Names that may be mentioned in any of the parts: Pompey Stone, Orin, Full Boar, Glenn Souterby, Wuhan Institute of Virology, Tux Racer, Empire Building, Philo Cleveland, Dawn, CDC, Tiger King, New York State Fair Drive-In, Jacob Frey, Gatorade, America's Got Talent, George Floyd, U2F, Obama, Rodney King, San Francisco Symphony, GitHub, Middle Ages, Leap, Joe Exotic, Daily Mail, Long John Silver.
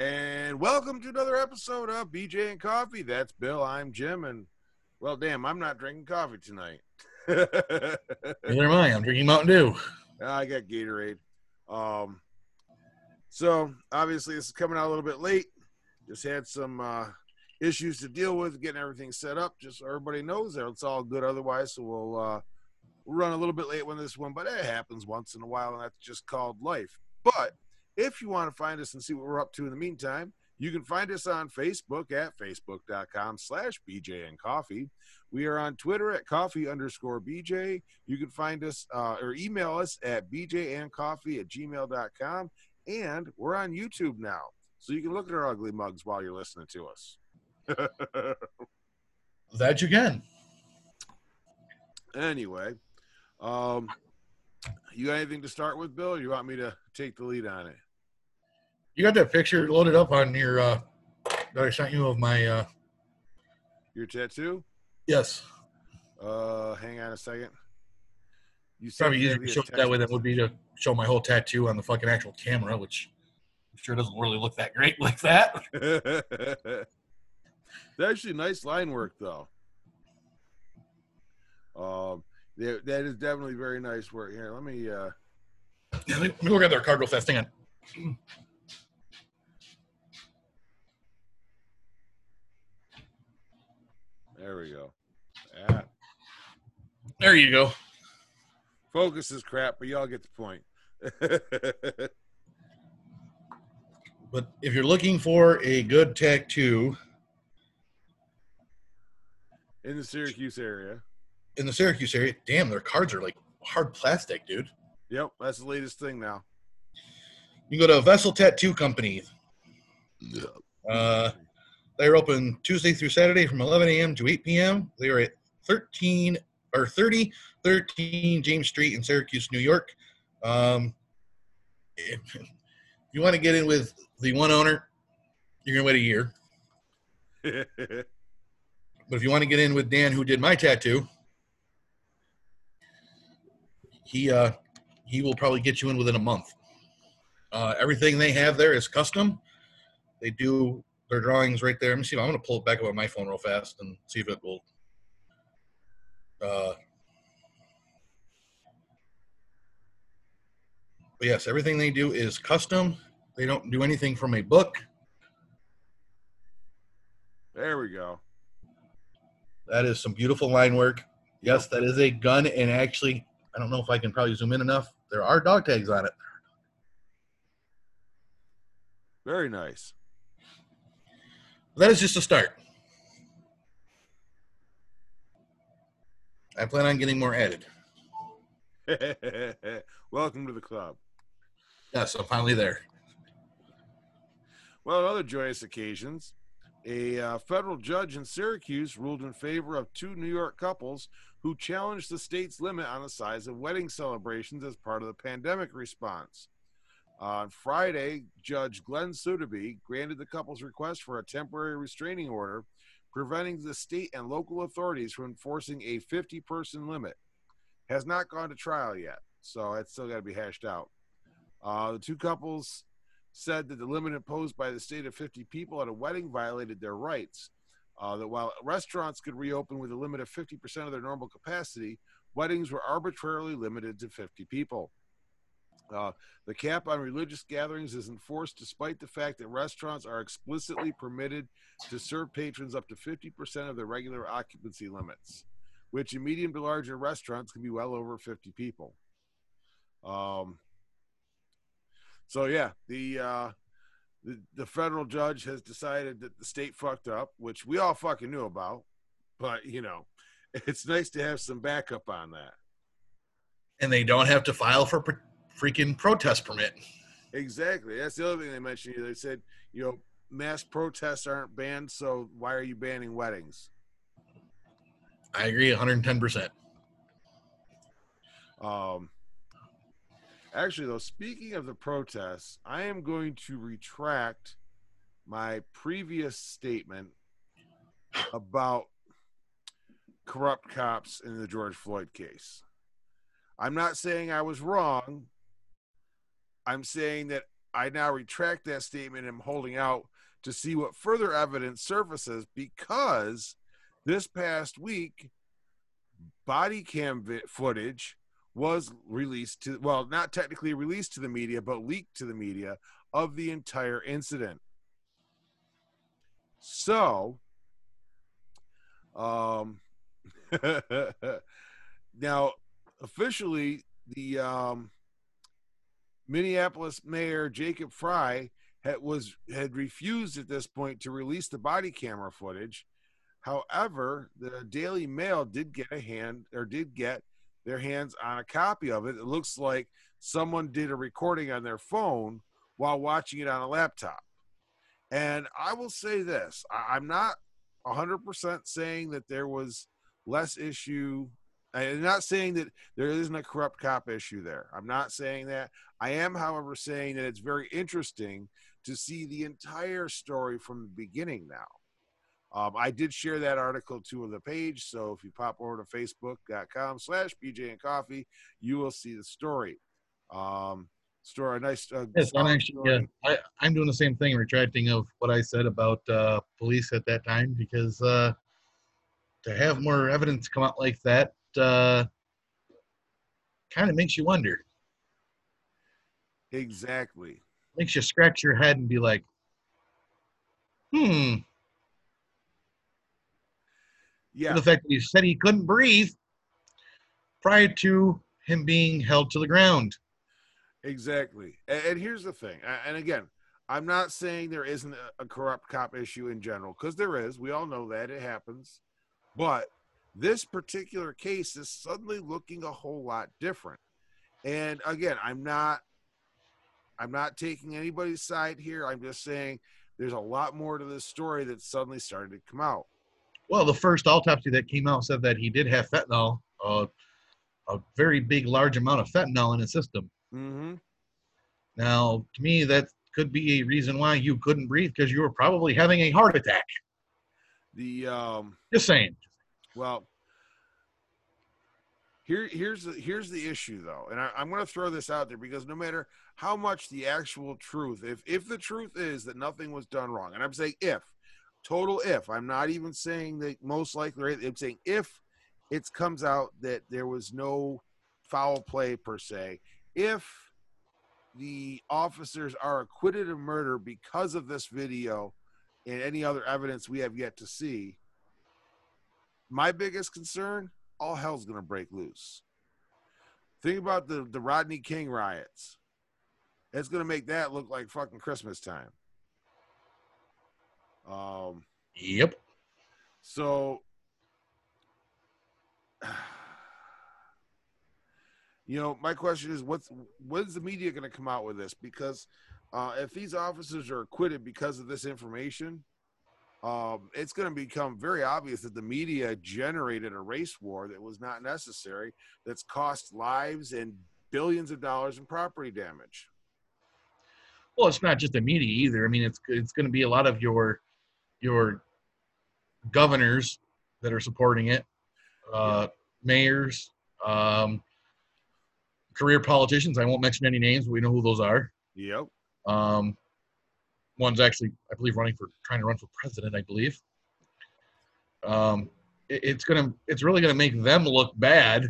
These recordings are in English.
And welcome to another episode of BJ and Coffee. That's Bill. I'm Jim. And, well, damn, I'm not drinking coffee tonight. Neither am I. I'm drinking Mountain Dew. I got Gatorade. So, obviously, this is coming out a little bit late. Just had some issues to deal with, getting everything set up. Just so everybody knows that it's all good otherwise. So, we'll run a little bit late on this one. But it happens once in a while, and that's just called life. But if you want to find us and see what we're up to in the meantime, you can find us on Facebook at facebook.com/BJandCoffee. We are on Twitter at coffee_BJ. You can find us or email us at bjandcoffee@gmail.com. And we're on YouTube now, so you can look at our ugly mugs while you're listening to us. That you can. Anyway, you got anything to start with, Bill, or you want me to take the lead on it? You got that picture loaded up on your that I sent you of my your tattoo? Yes. Hang on a second. You probably easier to show it that way than would be to show my whole tattoo on the fucking actual camera, which I'm sure doesn't really look that great like that. It's actually nice line work, though. That is definitely very nice work. Here, let me let me look at their card real fast. Hang on. There we go. Ah. There you go. Focus is crap, but y'all get the point. But if you're looking for a good tattoo in the Syracuse area. Damn, their cards are like hard plastic, dude. Yep, that's the latest thing now. You can go to Vessel Tattoo Company. They're open Tuesday through Saturday from 11 a.m. to 8 p.m. They are at 3013 James Street in Syracuse, New York. If you want to get in with the one owner, you're going to wait a year. But if you want to get in with Dan, who did my tattoo, he will probably get you in within a month. Everything they have there is custom. They do their drawings right there. Let me see. I'm going to pull it back up on my phone real fast and see if it will. But yes, everything they do is custom. They don't do anything from a book. There we go. That is some beautiful line work. Yes, that is a gun. And actually, I don't know if I can probably zoom in enough. There are dog tags on it. Very nice. That is just a start. I plan on getting more added. Welcome to the club. Yes, I'm finally there. Well, on other joyous occasions, a federal judge in Syracuse ruled in favor of two New York couples who challenged the state's limit on the size of wedding celebrations as part of the pandemic response. On Friday, Judge Glenn Souterby granted the couple's request for a temporary restraining order, preventing the state and local authorities from enforcing a 50-person limit. Has not gone to trial yet, so that's still got to be hashed out. The two couples said that the limit imposed by the state of 50 people at a wedding violated their rights, that while restaurants could reopen with a limit of 50% of their normal capacity, weddings were arbitrarily limited to 50 people. The cap on religious gatherings is enforced despite the fact that restaurants are explicitly permitted to serve patrons up to 50% of their regular occupancy limits, which in medium to larger restaurants can be well over 50 people. So, yeah, the federal judge has decided that the state fucked up, which we all fucking knew about. But, you know, it's nice to have some backup on that. And they don't have to file for freaking protest permit. Exactly. That's the other thing they mentioned. They said, you know, mass protests aren't banned, so why are you banning weddings? I agree 110%. Actually, though, speaking of the protests, I am going to retract my previous statement about corrupt cops in the George Floyd case. I'm not saying I was wrong. I'm saying that I now retract that statement and I'm holding out to see what further evidence surfaces, because this past week, body cam footage was released to, well, not technically released to the media, but leaked to the media of the entire incident. So, now, officially, the Minneapolis Mayor Jacob Frey had refused at this point to release the body camera footage. However, the Daily Mail did get their hands on a copy of it. It looks like someone did a recording on their phone while watching it on a laptop. And I will say this, I'm not 100% saying that there was less issue. I'm not saying that there isn't a corrupt cop issue there. I'm not saying that. I am, however, saying that it's very interesting to see the entire story from the beginning now. I did share that article too on the page, so if you pop over to facebook.com/BJ and Coffee, you will see the story. Yes, I'm actually, I'm doing the same thing, retracting of what I said about police at that time, because to have more evidence come out like that kind of makes you wonder. Exactly. Makes you scratch your head and be like, Yeah. The fact that he said he couldn't breathe prior to him being held to the ground. Exactly. And here's the thing. And again, I'm not saying there isn't a corrupt cop issue in general, because there is. We all know that. It happens. But this particular case is suddenly looking a whole lot different. And again, I'm not taking anybody's side here. I'm just saying there's a lot more to this story that suddenly started to come out. Well, the first autopsy that came out said that he did have fentanyl, a very big, large amount of fentanyl in his system. Mm-hmm. Now, to me, that could be a reason why you couldn't breathe, because you were probably having a heart attack. Just saying. Well, here's the issue, though, and I'm going to throw this out there, because no matter how much the actual truth, if the truth is that nothing was done wrong, and I'm saying if. Total if. I'm not even saying that most likely. I'm saying if it comes out that there was no foul play per se, if the officers are acquitted of murder because of this video and any other evidence we have yet to see, my biggest concern, all hell's going to break loose. Think about the Rodney King riots. It's going to make that look like fucking Christmas time. Yep. So, my question is, when's the media going to come out with this? Because if these officers are acquitted because of this information, it's going to become very obvious that the media generated a race war that was not necessary, that's cost lives and billions of dollars in property damage. Well, it's not just the media either. I mean, it's going to be a lot of your governors that are supporting it, mayors, career politicians. I won't mention any names, but we know who those are. Yep. One's actually, I believe, trying to run for president, I believe. It's really going to make them look bad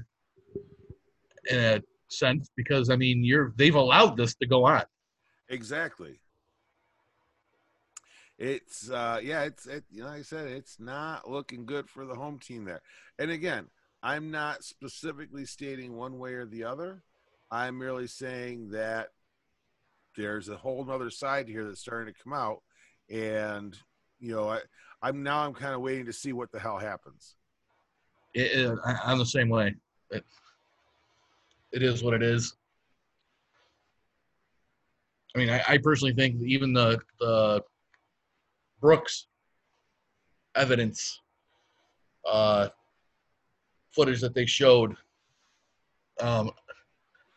in a sense, because, I mean, they've allowed this to go on. Exactly. It's like I said, it's not looking good for the home team there. And again, I'm not specifically stating one way or the other. I'm merely saying that there's a whole nother side here that's starting to come out, and I'm kind of waiting to see what the hell happens. I'm the same way. It is what it is. I mean, I personally think even the Brooks evidence footage that they showed,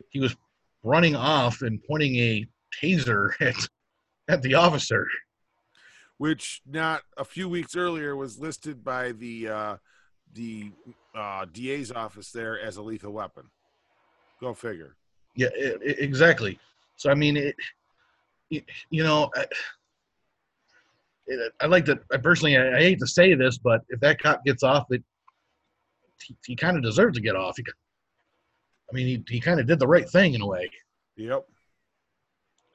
he was running off and pointing a taser at the officer, which not a few weeks earlier was listed by the DA's office there as a lethal weapon. Go figure. Yeah, exactly. So I mean, I like to, I personally hate to say this, but if that cop gets off, he kind of deserves to get off. He kind of did the right thing in a way. Yep.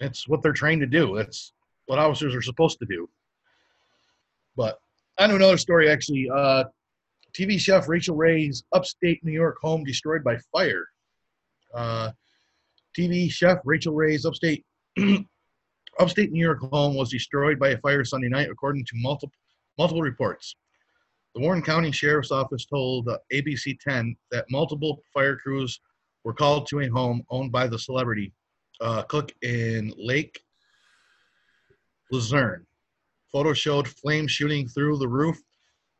It's what they're trained to do. That's what officers are supposed to do. But I know another story, actually. TV chef Rachael Ray's upstate New York home destroyed by fire. TV chef Rachael Ray's upstate New York home was destroyed by a fire Sunday night, according to multiple reports. The Warren County Sheriff's Office told ABC 10 that multiple fire crews were called to a home owned by the celebrity cook in Lake Luzerne. Photos showed flames shooting through the roof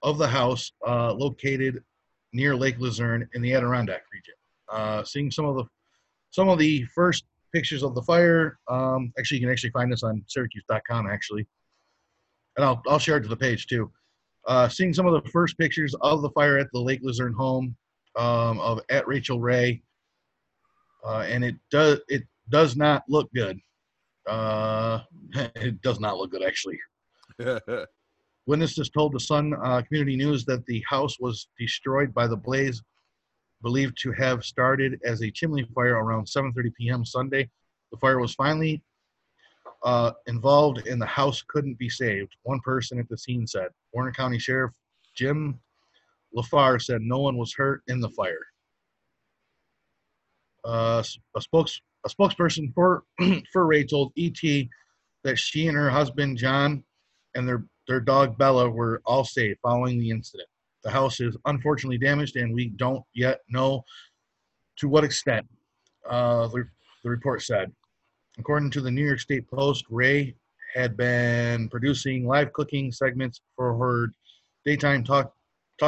of the house located near Lake Luzerne in the Adirondack region. Seeing some of the first pictures of the fire. Actually, you can actually find this on Syracuse.com, actually. And I'll share it to the page, too. Seeing some of the first pictures of the fire at the Lake Luzerne home at Rachael Ray. And it does not look good. It does not look good, actually. Witnesses told the Sun Community News that the house was destroyed by the blaze, believed to have started as a chimney fire around 7:30 p.m. Sunday. The fire was finally involved, and the house couldn't be saved, one person at the scene said. Warren County Sheriff Jim LaFarre said no one was hurt in the fire. A spokesperson for Ray told ET that she and her husband, John, and their dog, Bella, were all safe following the incident. The house is unfortunately damaged, and we don't yet know to what extent, the report said. According to the New York State Post, Ray had been producing live cooking segments for her daytime talk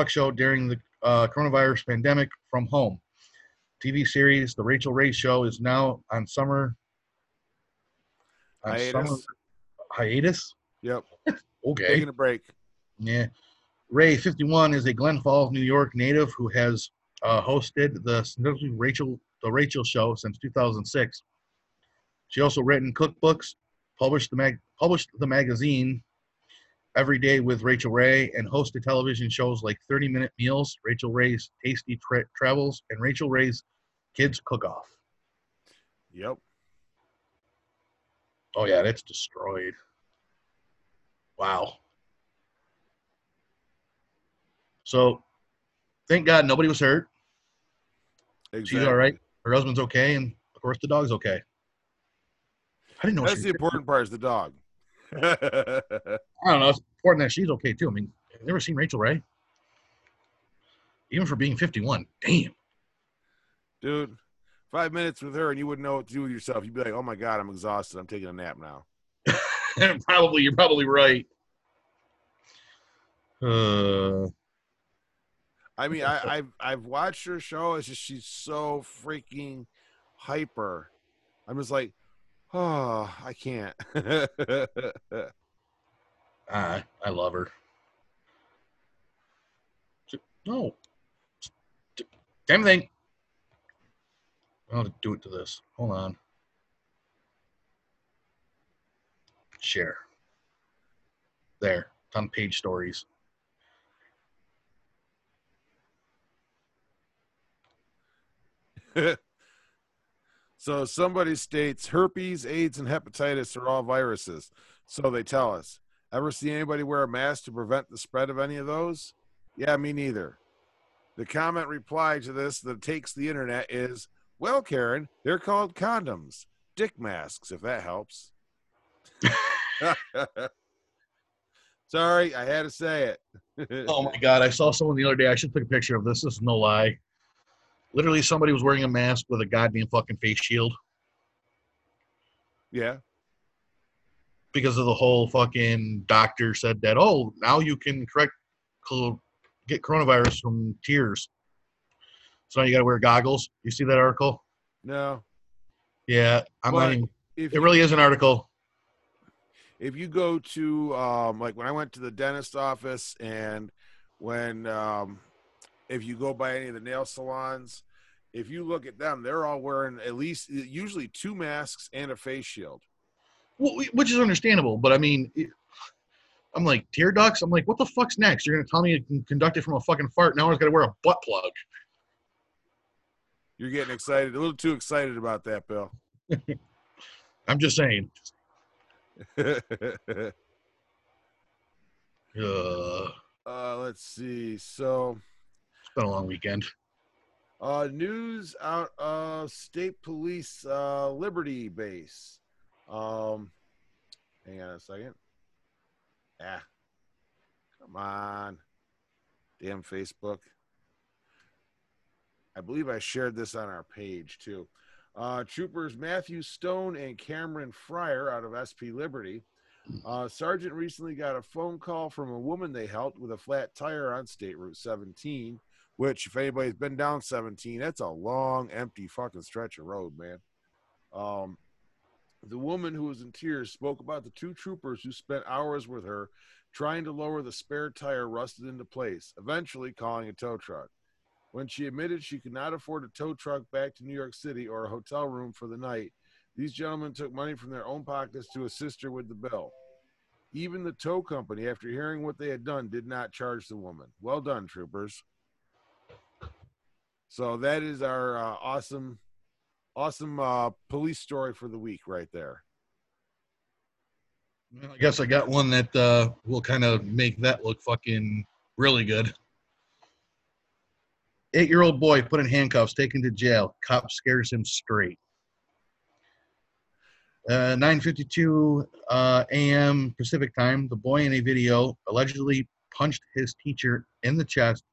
show during the coronavirus pandemic from home. TV series The Rachael Ray Show is now on summer hiatus. Yep. Okay. Taking a break. Yeah. Ray, 51, is a Glen Falls, New York native who has hosted the Rachael Show since 2006. She also written cookbooks, published the magazine Every Day with Rachael Ray, and hosted television shows like 30-Minute Meals, Rachael Ray's Tasty Travels, and Rachael Ray's Kids Cook-Off. Yep. Oh, yeah, that's destroyed. Wow. So, thank God nobody was hurt. Exactly. She's all right. Her husband's okay, and, of course, the dog's okay. I didn't know that's the important part is the dog. I don't know. It's important that she's okay, too. I mean, I've never seen Rachael Ray. Even for being 51. Damn. Dude, 5 minutes with her, and you wouldn't know what to do with yourself. You'd be like, oh, my God, I'm exhausted. I'm taking a nap now. You're probably right. I mean, I've watched her show. It's just she's so freaking hyper. I'm just like, oh, I can't. I love her. No. Damn thing. I'll do it to this. Hold on. Share. There. It's on page stories. So somebody states herpes, AIDS, and hepatitis are all viruses. So they tell us. Ever see anybody wear a mask to prevent the spread of any of those? Yeah, me neither. The comment reply to this that takes the internet is, well, Karen, they're called condoms. Dick masks, if that helps. Sorry, I had to say it. Oh, my God. I saw someone the other day. I should take a picture of this. This is no lie. Literally, somebody was wearing a mask with a goddamn fucking face shield. Yeah. Because of the whole fucking doctor said that, oh, now you can get coronavirus from tears. So now you got to wear goggles. You see that article? No. Yeah. It really is an article. If you go to, when I went to the dentist office and when, if you go by any of the nail salons, if you look at them, they're all wearing at least usually two masks and a face shield. Which is understandable, but I mean, I'm like, tear ducts? I'm like, what the fuck's next? You're going to tell me you can conduct it from a fucking fart. Now I was going to wear a butt plug. You're getting excited. A little too excited about that, Bill. I'm just saying. Let's see. So, it's been a long weekend. News out of State Police Liberty Base. Hang on a second. Ah, come on. Damn Facebook. I believe I shared this on our page, too. Troopers Matthew Stone and Cameron Fryer out of SP Liberty. Sergeant recently got a phone call from a woman they helped with a flat tire on State Route 17, which, if anybody's been down 17, that's a long, empty fucking stretch of road, man. The woman, who was in tears, spoke about the two troopers who spent hours with her trying to lower the spare tire rusted into place, eventually calling a tow truck. When she admitted she could not afford a tow truck back to New York City or a hotel room for the night, these gentlemen took money from their own pockets to assist her with the bill. Even the tow company, after hearing what they had done, did not charge the woman. Well done, troopers. So that is our awesome police story for the week right there. Well, I guess I got one that will kind of make that look fucking really good. 8-year-old boy put in handcuffs, taken to jail. Cop scares him straight. 9:52 a.m. Pacific time, the boy in a video allegedly punched his teacher in the chest,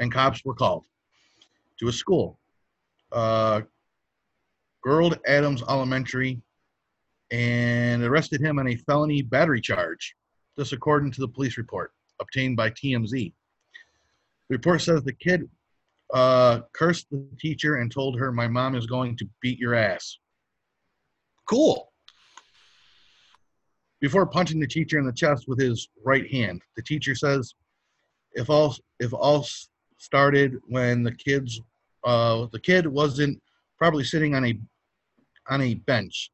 and cops were called to a school. Gerald Adams Elementary, and arrested him on a felony battery charge. This according to the police report obtained by TMZ. The report says the kid cursed the teacher and told her, "My mom is going to beat your ass." Cool. Before punching the teacher in the chest with his right hand, the teacher says, "If all started when the kid wasn't probably sitting on a bench."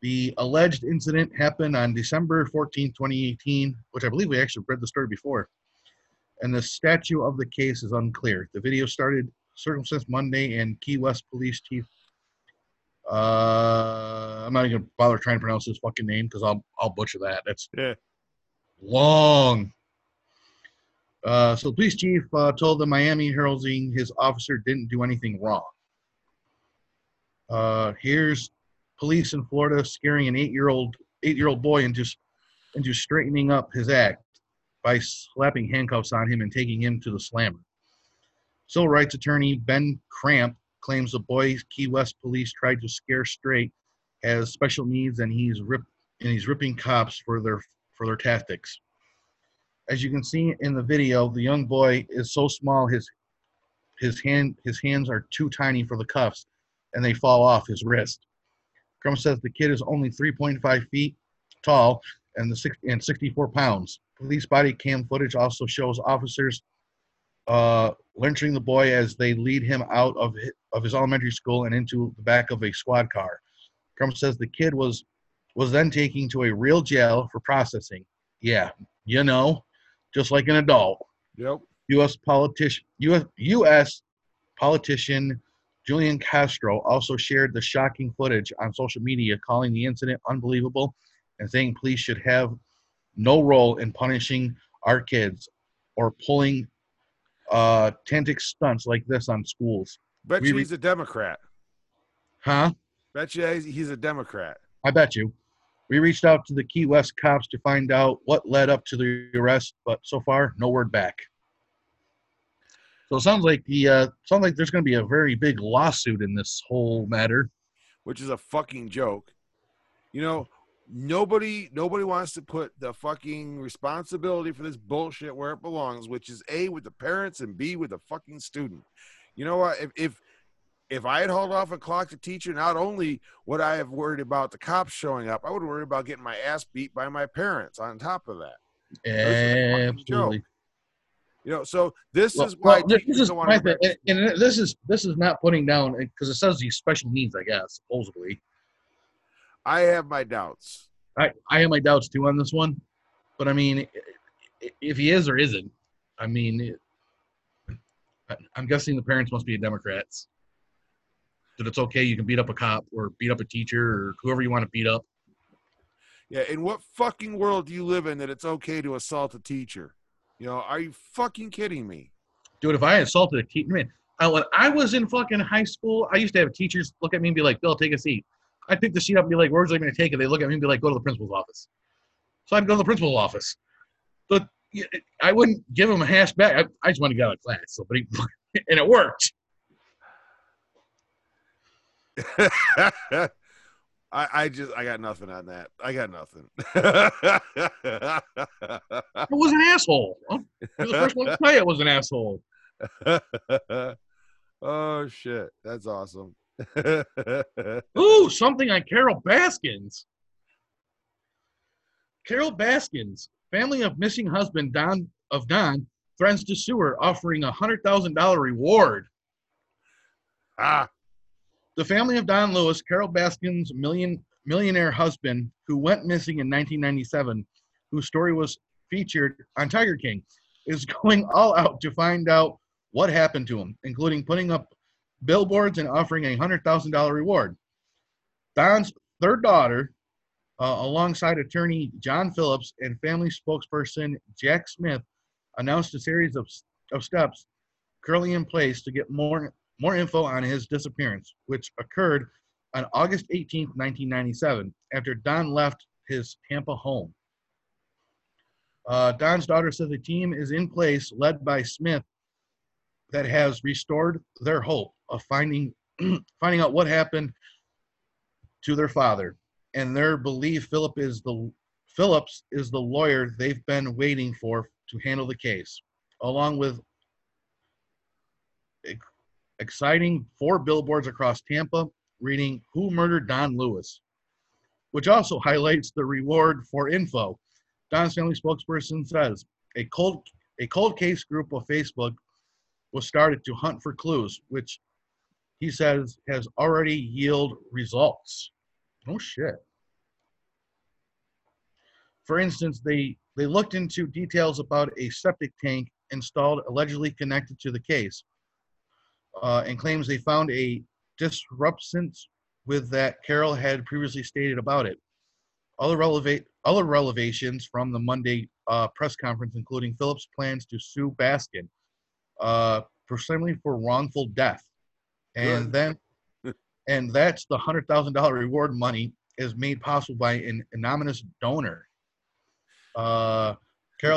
The alleged incident happened on December 14, 2018, which I believe we actually read the story before, and the statute of the case is unclear. The video started circumstance Monday, and Key West Police Chief, I'm not even going to bother trying to pronounce his fucking name because I'll butcher that. That's long. So the police chief told the Miami Herald his officer didn't do anything wrong. Here's police in Florida scaring an eight-year-old boy into straightening up his act by slapping handcuffs on him and taking him to the slammer. Civil rights attorney Ben Cramp claims the boy Key West police tried to scare straight has special needs, and he's ripping cops for their tactics. As you can see in the video, the young boy is so small his hands are too tiny for the cuffs, and they fall off his wrist. Crum says the kid is only 3.5 feet tall and 64 pounds. Police body cam footage also shows officers lynching the boy as they lead him out of his elementary school and into the back of a squad car. Crum says the kid was then taken to a real jail for processing. Yeah, you know, just like an adult. Yep. U.S. politician Julian Castro also shared the shocking footage on social media, calling the incident unbelievable and saying police should have no role in punishing our kids or pulling tantric stunts like this on schools. Bet you he's a Democrat. Huh? Bet you he's a Democrat. I bet you. We reached out to the Key West cops to find out what led up to the arrest, but so far, no word back. So it sounds like there's going to be a very big lawsuit in this whole matter, which is a fucking joke. You know, nobody wants to put the fucking responsibility for this bullshit where it belongs, which is A, with the parents, and B, with the fucking student. You know what? If I had hauled off a clock to teacher, not only would I have worried about the cops showing up, I would worry about getting my ass beat by my parents. On top of that, absolutely. You know, so this is not putting down, because it says these special needs, I guess, supposedly. I have my doubts. I have my doubts too on this one, but I mean, if he is or isn't, I mean, I'm guessing the parents must be Democrats. That it's okay, you can beat up a cop or beat up a teacher or whoever you want to beat up. Yeah, in what fucking world do you live in that it's okay to assault a teacher? You know, are you fucking kidding me? Dude, if I assaulted a teacher, man, when I was in fucking high school, I used to have teachers look at me and be like, Bill, take a seat. I'd pick the seat up and be like, where's I going to take it? They look at me and be like, go to the principal's office. So I'd go to the principal's office. But I wouldn't give him a hash back. I just wanted to get out of class. So, but and it worked. I got nothing on that. I got nothing. I was an asshole. You're the first one to tell you I was an asshole. Oh, shit. That's awesome. Ooh, something on Carole Baskin. Carole Baskin, family of missing husband Don threatens to sue her, offering a $100,000 reward. Ah. The family of Don Lewis, Carole Baskin's millionaire husband, who went missing in 1997, whose story was featured on Tiger King, is going all out to find out what happened to him, including putting up billboards and offering a $100,000 reward. Don's third daughter, alongside attorney John Phillips and family spokesperson Jack Smith, announced a series of steps currently in place to get more info on his disappearance, which occurred on August 18, 1997, after Don left his Tampa home. Don's daughter says a team is in place led by Smith that has restored their hope of finding out what happened to their father, and their belief Phillips is the lawyer they've been waiting for to handle the case, along with exciting 4 billboards across Tampa reading "Who Murdered Don Lewis," which also highlights the reward for info. Don's family spokesperson says a cold case group on Facebook was started to hunt for clues, which he says has already yielded results. Oh, shit. For instance, they looked into details about a septic tank installed allegedly connected to the case, and claims they found a disruptance with that Carole had previously stated about it. Other revelations from the Monday press conference, including Phillips' plans to sue Baskin, presumably for wrongful death, and and that's the $100,000 reward money is made possible by an anonymous donor. Carole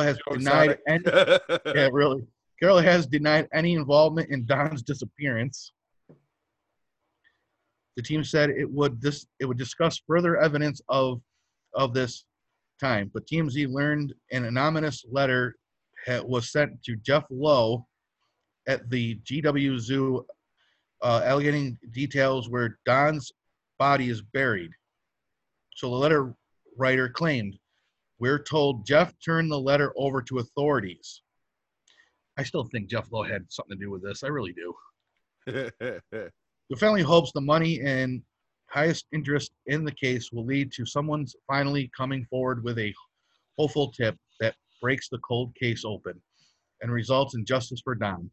has denied any, yeah, really. Carole has denied any involvement in Don's disappearance. The team said it would discuss further evidence of this time, but TMZ learned an anonymous letter was sent to Jeff Lowe at the GW Zoo, allegating details where Don's body is buried. So the letter writer claimed, "We're told Jeff turned the letter over to authorities." I still think Jeff Lowe had something to do with this. I really do. The family hopes the money and highest interest in the case will lead to someone's finally coming forward with a hopeful tip that breaks the cold case open and results in justice for Don.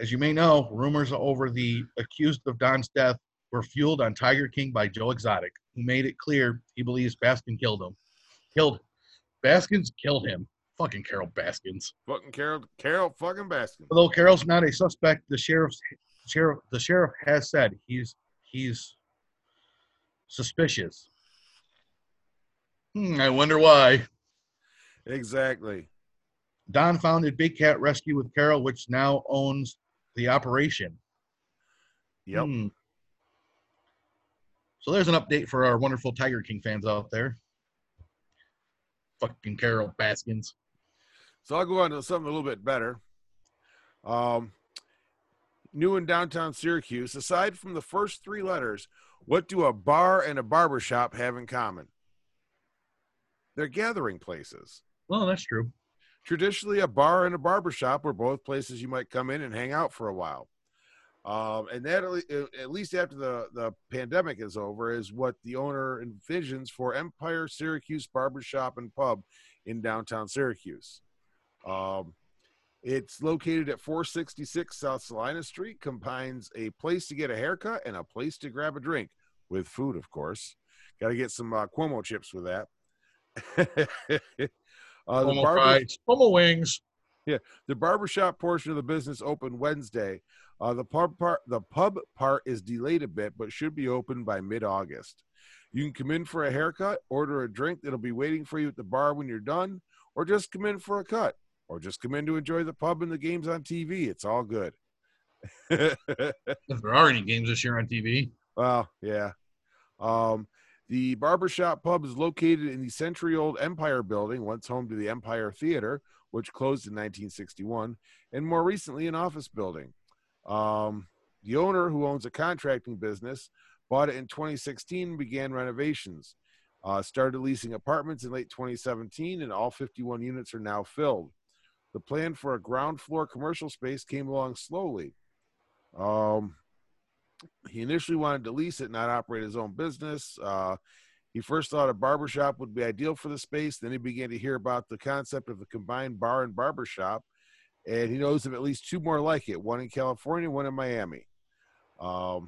As you may know, rumors over the accused of Don's death were fueled on Tiger King by Joe Exotic, who made it clear he believes Baskin killed him. Baskin's killed him. Fucking Carole Baskin. Fucking Carole fucking Baskin. Although Carol's not a suspect, the sheriff has said he's suspicious. I wonder why. Exactly. Don founded Big Cat Rescue with Carole, which now owns the operation. Yep. So there's an update for our wonderful Tiger King fans out there. Fucking Carole Baskin. So I'll go on to something a little bit better. New in downtown Syracuse, aside from the first 3 letters, what do a bar and a barbershop have in common? They're gathering places. Well, that's true. Traditionally, a bar and a barbershop were both places you might come in and hang out for a while. And that, at least after the pandemic is over, is what the owner envisions for Empire Syracuse Barbershop and Pub in downtown Syracuse. It's located at 466 South Salina Street, combines a place to get a haircut and a place to grab a drink, with food, of course. Got to get some Cuomo chips with that. Cuomo fries, Cuomo wings. Yeah, the barbershop portion of the business opened Wednesday. The pub part is delayed a bit, but should be open by mid-August. You can come in for a haircut, order a drink that'll be waiting for you at the bar when you're done, or just come in for a cut, or just come in to enjoy the pub and the games on TV. It's all good. If there are any games this year on TV. Well, yeah. The barbershop pub is located in the century-old Empire Building, once home to the Empire Theater, which closed in 1961, and more recently an office building. The owner, who owns a contracting business, bought it in 2016 and began renovations. Started leasing apartments in late 2017, and all 51 units are now filled. The plan for a ground floor commercial space came along slowly. He initially wanted to lease it, not operate his own business. He first thought a barbershop would be ideal for the space. Then he began to hear about the concept of a combined bar and barbershop, and he knows of at least two more like it, one in California, one in Miami. It'll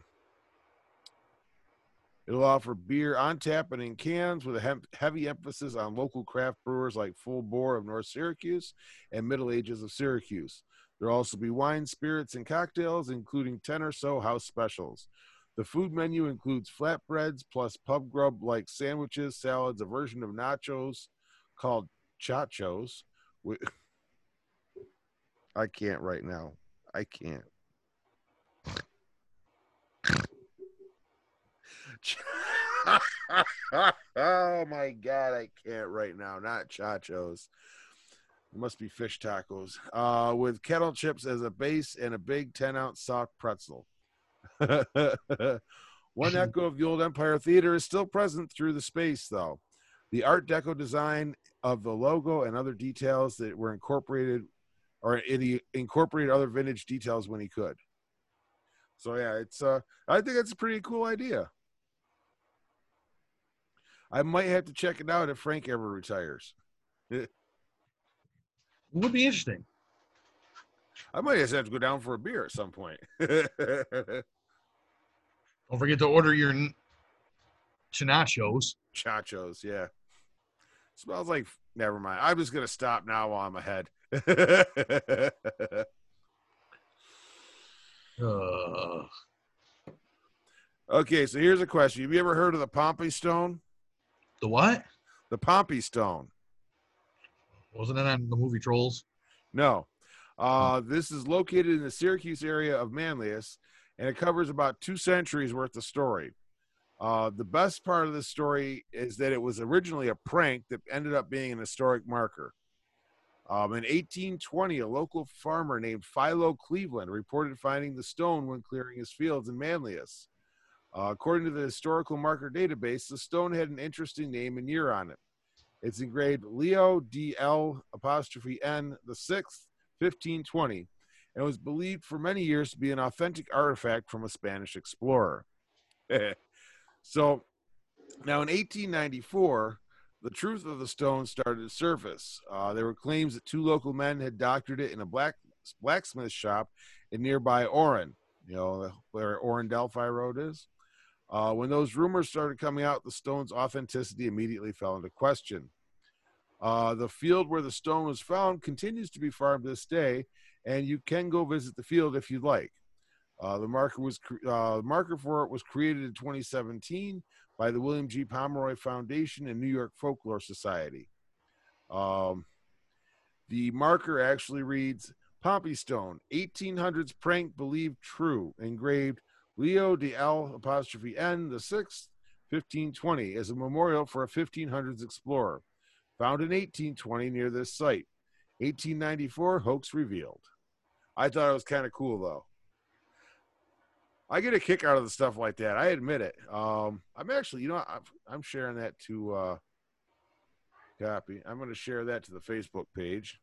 offer beer on tap and in cans, with a heavy emphasis on local craft brewers like Full Boar of North Syracuse and Middle Ages of Syracuse. There'll also be wine, spirits, and cocktails, including 10 or so house specials. The food menu includes flatbreads plus pub grub-like sandwiches, salads, a version of nachos called chachos. I can't right now. I can't. Oh, my God. I can't right now. Not chachos. It must be fish tacos. With kettle chips as a base and a big 10-ounce soft pretzel. One echo of the old Empire Theater is still present through the space, though. The Art Deco design of the logo and other details that were incorporated, or he incorporated other vintage details when he could. So yeah, it's I think that's a pretty cool idea. I might have to check it out if Frank ever retires. It would be interesting. I might just have to go down for a beer at some point. Don't forget to order your nachos. Chachos, yeah. Smells like, never mind. I'm just going to stop now while I'm ahead. Okay, so here's a question. Have you ever heard of the Pompey Stone? The what? The Pompey Stone. Wasn't it on the movie Trolls? No. This is located in the Syracuse area of Manlius, and it covers about 2 centuries worth of story. The best part of the story is that it was originally a prank that ended up being an historic marker. In 1820, a local farmer named Philo Cleveland reported finding the stone when clearing his fields in Manlius. According to the historical marker database, the stone had an interesting name and year on it. It's engraved Leo D.L. apostrophe N the 6th, 1520, and was believed for many years to be an authentic artifact from a Spanish explorer. So, now in 1894, the truth of the stone started to surface. There were claims that 2 local men had doctored it in a blacksmith shop in nearby Orin, you know, where Orin Delphi Road is. When those rumors started coming out, the stone's authenticity immediately fell into question. The field where the stone was found continues to be farmed to this day, and you can go visit the field if you'd like. The marker for it was created in 2017 by the William G. Pomeroy Foundation and New York Folklore Society. The marker actually reads, Pompey Stone, 1800s prank believed true, engraved Leo D.L. apostrophe N the 6th, 1520, as a memorial for a 1500s explorer. Found in 1820 near this site. 1894, hoax revealed. I thought it was kind of cool, though. I get a kick out of the stuff like that. I admit it. I'm actually, you know, I'm sharing that to copy. I'm going to share that to the Facebook page.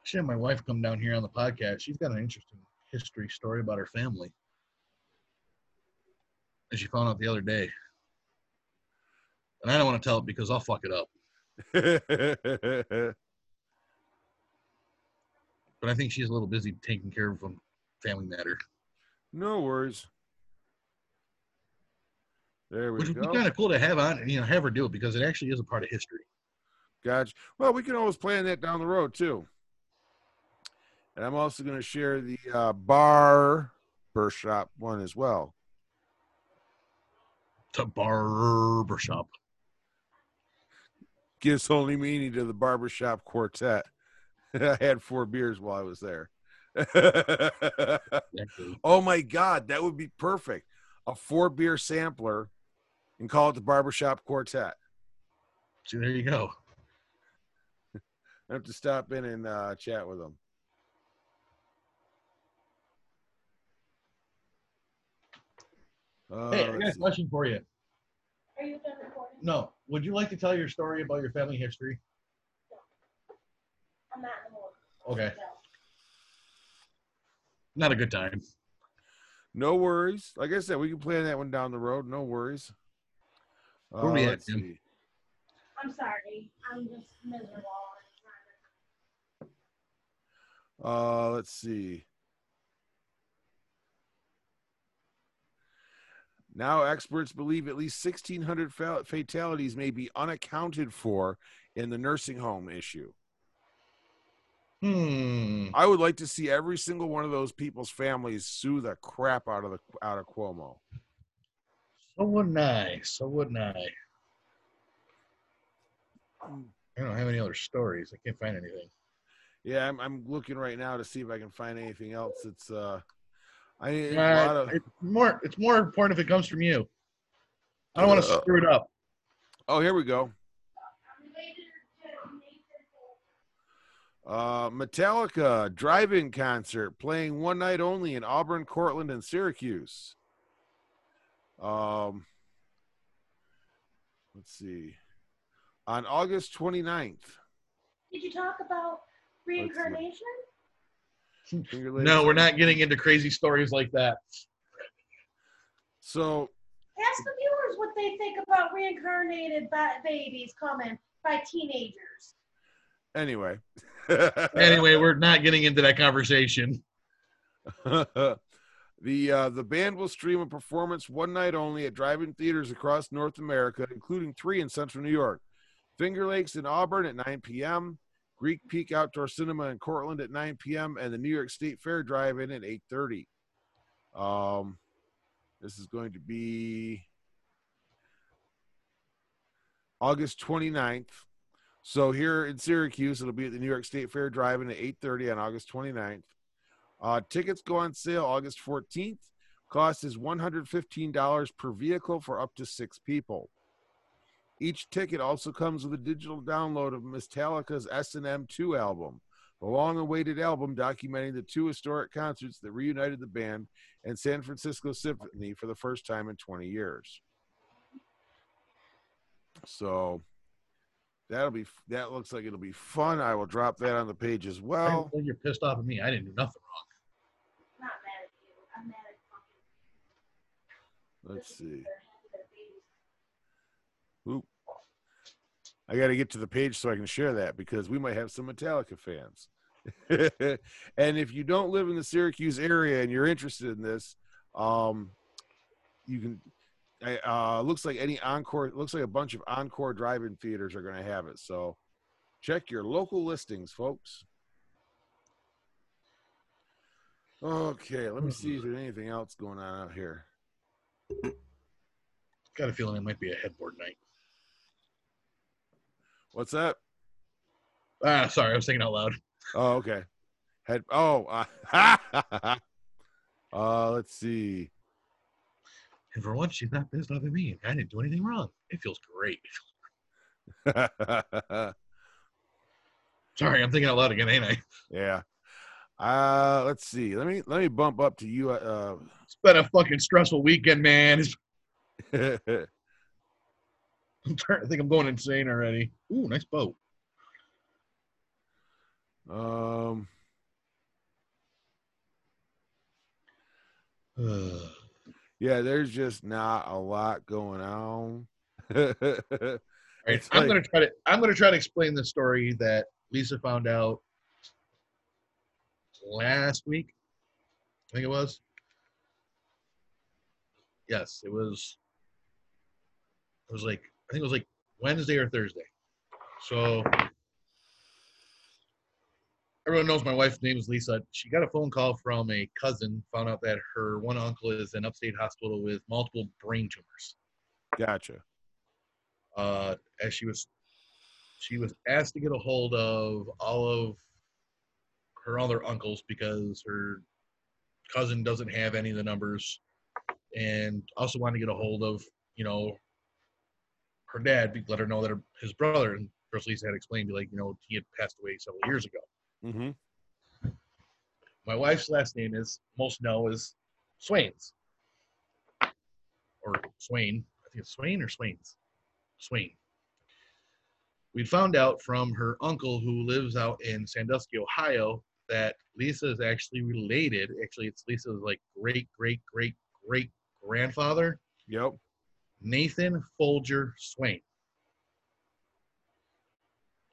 I should have my wife come down here on the podcast. She's got an interesting history story about her family. and she found out the other day. And I don't want to tell it because I'll fuck it up. But I think she's a little busy taking care of some family matter. No worries. There we go. Which would be kind of cool to have on, you know, have her do it because it actually is a part of history. Gotcha. Well, we can always plan that down the road too. And I'm also going to share the barbershop one as well. The barbershop gives only meaning to the barbershop quartet. I had 4 beers while I was there. Exactly. Oh my God, that would be perfect. A 4-beer sampler and call it the barbershop quartet. So there you go. I have to stop in and chat with them. Hey, I got a question for you. Are you done recording? No. Would you like to tell your story about your family history? No. I'm not in the mood. Okay. No. Not a good time. No worries. Like I said, we can plan that one down the road. No worries. Where are we at, Tim? I'm sorry. I'm just miserable. Let's see. Now experts believe at least 1,600 fatalities may be unaccounted for in the nursing home issue. I would like to see every single one of those people's families sue the crap out of Cuomo. So wouldn't I. So wouldn't I. I don't have any other stories. I can't find anything. Yeah, I'm looking right now to see if I can find anything else. It's it's more important if it comes from you. I don't want to screw it up. Oh, here we go. Metallica drive-in concert playing one night only in Auburn, Cortland, and Syracuse. Let's see. On August 29th. Did you talk about reincarnation? No, we're not getting into crazy stories like that. So ask the viewers what they think about reincarnated babies coming by teenagers. Anyway. Anyway, we're not getting into that conversation. The band will stream a performance one night only at drive-in theaters across North America, including 3 in Central New York. Finger Lakes in Auburn at 9 p.m., Greek Peak Outdoor Cinema in Cortland at 9 p.m. and the New York State Fair Drive-In at 8:30. This is going to be August 29th. So here in Syracuse, it'll be at the New York State Fair Drive-In at 8:30 on August 29th. Tickets go on sale August 14th. Cost is $115 per vehicle for up to 6 people. Each ticket also comes with a digital download of Metallica's S&M 2 album, the long-awaited album documenting the 2 historic concerts that reunited the band and San Francisco Symphony for the first time in 20 years. So that looks like it'll be fun. I will drop that on the page as well. You're pissed off at me. I didn't do nothing wrong. I'm not mad at you. I'm mad at fucking. Let's see. Oop. I got to get to the page so I can share that because we might have some Metallica fans. And if you don't live in the Syracuse area and you're interested in this, you can. Looks like a bunch of encore drive-in theaters are going to have it. So check your local listings, folks. Okay, let me see if there's anything else going on out here. Got a feeling it might be a headboard night. What's that? Sorry, I was thinking out loud. Oh, okay. Let's see. And for once, she's not pissed off at me. I didn't do anything wrong. It feels great. Sorry, I'm thinking out loud again, ain't I? Yeah. Let's see. Let me bump up to you. It's been a fucking stressful weekend, man. I'm trying to think. I'm going insane already. Ooh, nice boat. yeah, there's just not a lot going on. Right. I'm gonna try to explain the story that Lisa found out last week. I think it was. Yes, it was. It was like, I think it was like Wednesday or Thursday. So everyone knows my wife's name is Lisa. She got a phone call from a cousin, found out that her one uncle is in upstate hospital with multiple brain tumors. Gotcha. As she was asked to get a hold of all of her other uncles because her cousin doesn't have any of the numbers, and also wanted to get a hold of, you know, her dad, let her know that his brother, and first Lisa had explained, like, you know, he had passed away several years ago. Mm-hmm. My wife's last name is, most know, is Swain's. Or Swain. I think it's Swain or Swain's. Swain. We found out from her uncle who lives out in Sandusky, Ohio, that Lisa is actually related. Actually, it's Lisa's, like, great-great-great-great-grandfather. Yep. Nathan Folger Swain.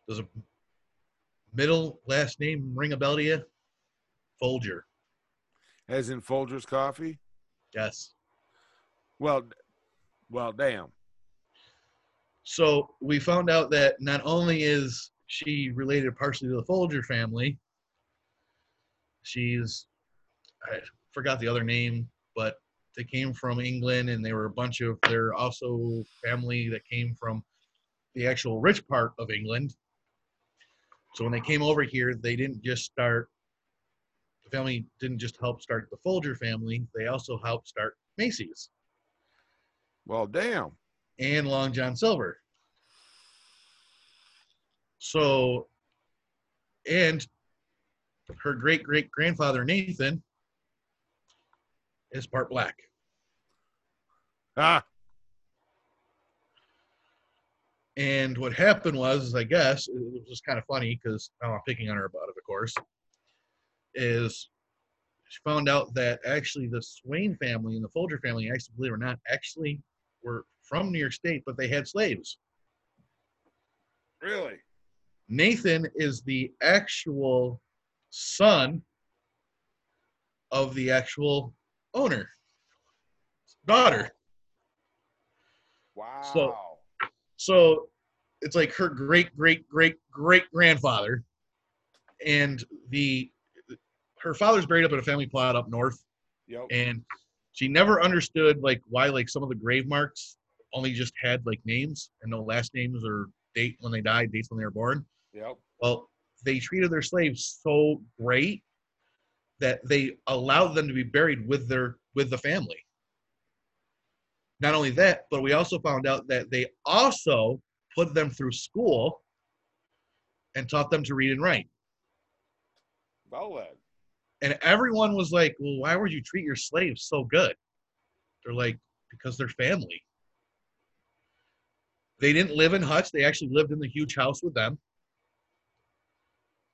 Does a middle last name ring a bell to you? Folger. As in Folger's coffee? Yes. Well, damn. So we found out that not only is she related partially to the Folger family, she's, I forgot the other name, but they came from England, and they were a bunch of, they're also family that came from the actual rich part of England. So when they came over here, they didn't just start, the family didn't just help start the Folger family, they also helped start Macy's. Well, damn. And Long John Silver. So, and her great-great-grandfather, Nathan, is part black. Ah. And what happened was, I guess, it was just kind of funny because now I'm picking on her about it, of course, is she found out that actually the Swain family and the Folger family, actually, believe it or not, actually were from New York State, but they had slaves. Really? Nathan is the actual son of the actual owner, daughter. Wow. So it's like her great-great-great-great-grandfather, and her father's buried up in a family plot up north. Yep. And she never understood, like, why, like, some of the grave marks only just had, like, names and no last names or date when they died, dates when they were born. Yep. Well, they treated their slaves so great that they allowed them to be buried with the family. Not only that, but we also found out that they also put them through school and taught them to read and write. Well then. And everyone was like, well, why would you treat your slaves so good? They're like, because they're family. They didn't live in huts. They actually lived in the huge house with them.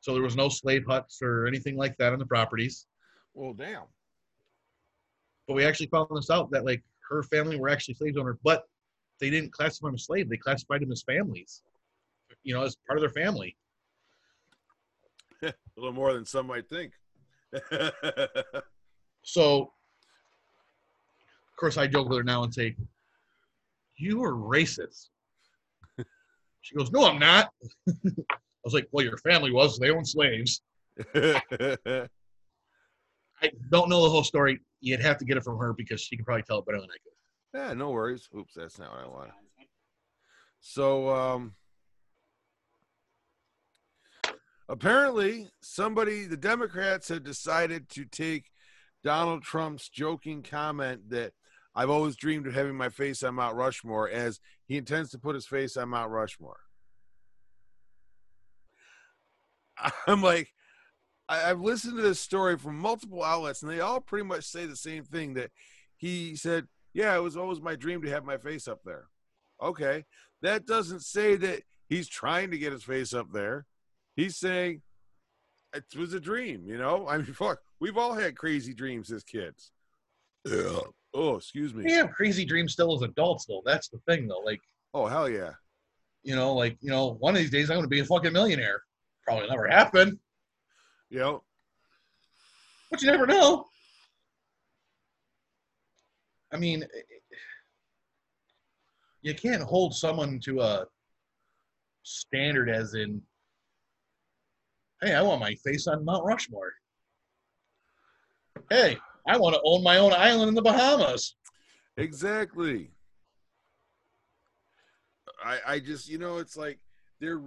So there was no slave huts or anything like that on the properties. Well, damn. But we actually found this out that, like, her family were actually slave owners, but they didn't classify them as slaves. They classified them as families, you know, as part of their family. A little more than some might think. So, of course, I joke with her now and say, you are racist. She goes, no, I'm not. I was like, well, your family was. They owned slaves. I don't know the whole story. You'd have to get it from her because she can probably tell it better than I could. Yeah, no worries. Oops, that's not what I wanted. So, apparently, the Democrats had decided to take Donald Trump's joking comment that I've always dreamed of having my face on Mount Rushmore as he intends to put his face on Mount Rushmore. I'm like, I've listened to this story from multiple outlets, and they all pretty much say the same thing, that he said, yeah, it was always my dream to have my face up there. Okay. That doesn't say that he's trying to get his face up there. He's saying it was a dream, you know? I mean, fuck, we've all had crazy dreams as kids. Yeah. Oh, excuse me. We have crazy dreams still as adults, though. That's the thing, though. Like, oh, hell yeah. You know, like, you know, one of these days I'm going to be a fucking millionaire. Probably never happen. Yep. But you never know. I mean, you can't hold someone to a standard as in, hey, I want my face on Mount Rushmore. Hey, I want to own my own island in the Bahamas. Exactly. I just, you know, it's like they're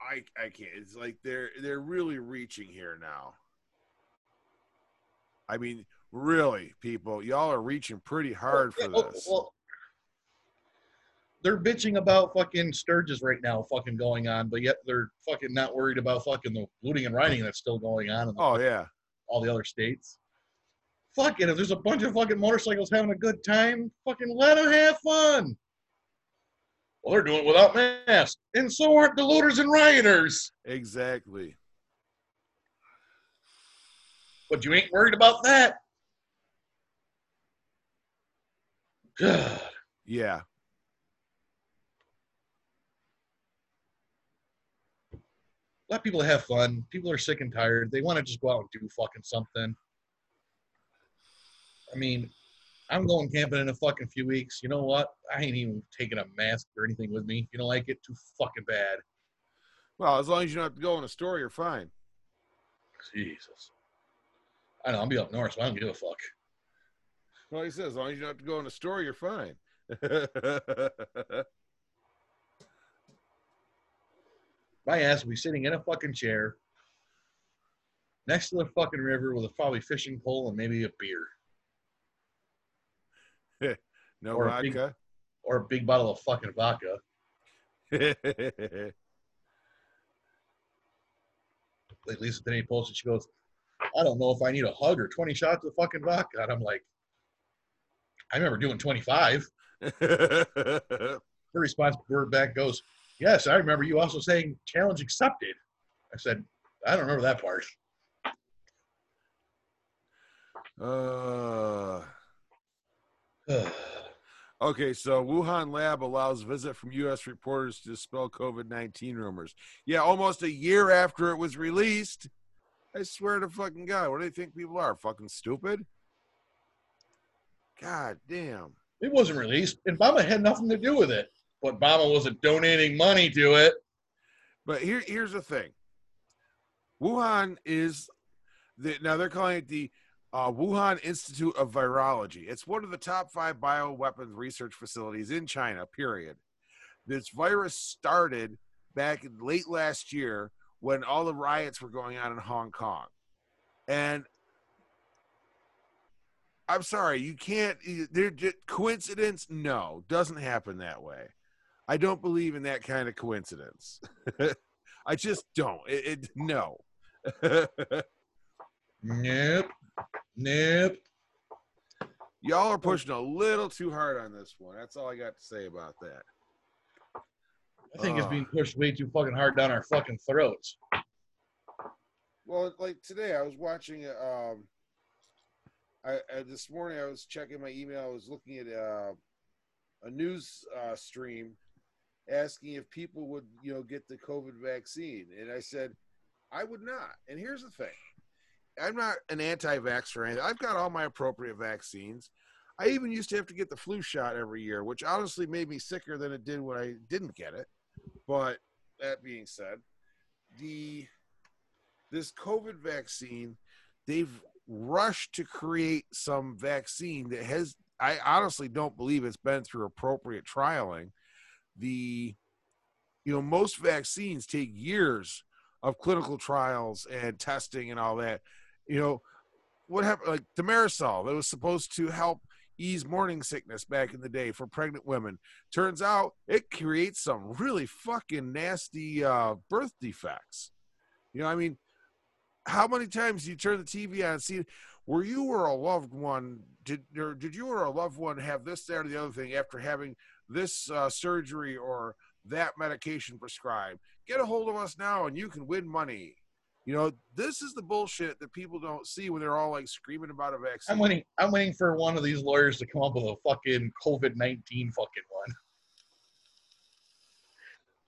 I can't. It's like they're really reaching here now. I mean, really, people, y'all are reaching pretty hard for this. Well, they're bitching about fucking Sturgis right now, fucking going on, but yet they're fucking not worried about fucking the looting and rioting that's still going on. In the, oh yeah, all the other states. Fuck it. If there's a bunch of fucking motorcycles having a good time, fucking let them have fun. Well, they're doing it without masks, and so aren't the looters and rioters. Exactly. But you ain't worried about that. God. Yeah. Let people have fun. People are sick and tired. They want to just go out and do fucking something. I mean, I'm going camping in a fucking few weeks. You know what? I ain't even taking a mask or anything with me. You don't like it? Too fucking bad. Well, as long as you don't have to go in a store, you're fine. Jesus. I know, I'll be up north, so I don't give a fuck. Well, he says, as long as you don't have to go in a store, you're fine. My ass will be sitting in a fucking chair next to the fucking river with a probably fishing pole and maybe a beer. No or vodka? Or a big bottle of fucking vodka. Like Lisa today posted, she goes, I don't know if I need a hug or 20 shots of fucking vodka. And I'm like, I remember doing 25. Her response word back goes, yes, I remember you also saying challenge accepted. I said, I don't remember that part. Okay, so Wuhan lab allows visit from U.S. reporters to dispel COVID-19 rumors. Yeah, almost a year after it was released. I swear to fucking God, what do they think people are? Fucking stupid? God damn. It wasn't released, and Obama had nothing to do with it. But Obama wasn't donating money to it. But here's the thing. Wuhan is, now they're calling it the Wuhan Institute of Virology. It's one of the top 5 bioweapons research facilities in China, period. This virus started back in late last year when all the riots were going on in Hong Kong. And I'm sorry, you can't, they're just, coincidence? No, doesn't happen that way. I don't believe in that kind of coincidence. I just don't. No. Nope. Nope. Y'all are pushing a little too hard on this one. That's all I got to say about that. I think it's being pushed way too fucking hard down our fucking throats. Well, like today, I was watching, this morning I was checking my email. I was looking at a news stream asking if people would, you know, get the COVID vaccine. And I said, I would not. And here's the thing. I'm not an anti-vaxxer or anything. I've got all my appropriate vaccines. I even used to have to get the flu shot every year, which honestly made me sicker than it did when I didn't get it. But that being said, this COVID vaccine, they've rushed to create some vaccine that has, I honestly don't believe it's been through appropriate trialing. You know, most vaccines take years of clinical trials and testing and all that. You know, what happened, like Demerosal, that was supposed to help ease morning sickness back in the day for pregnant women. Turns out it creates some really fucking nasty birth defects. You know, I mean, how many times do you turn the TV on and see where you were a loved one, did you or a loved one have this, that, or the other thing after having this surgery or that medication prescribed? Get a hold of us now and you can win money. You know, this is the bullshit that people don't see when they're all like screaming about a vaccine. I'm waiting for one of these lawyers to come up with a fucking COVID-19 fucking one.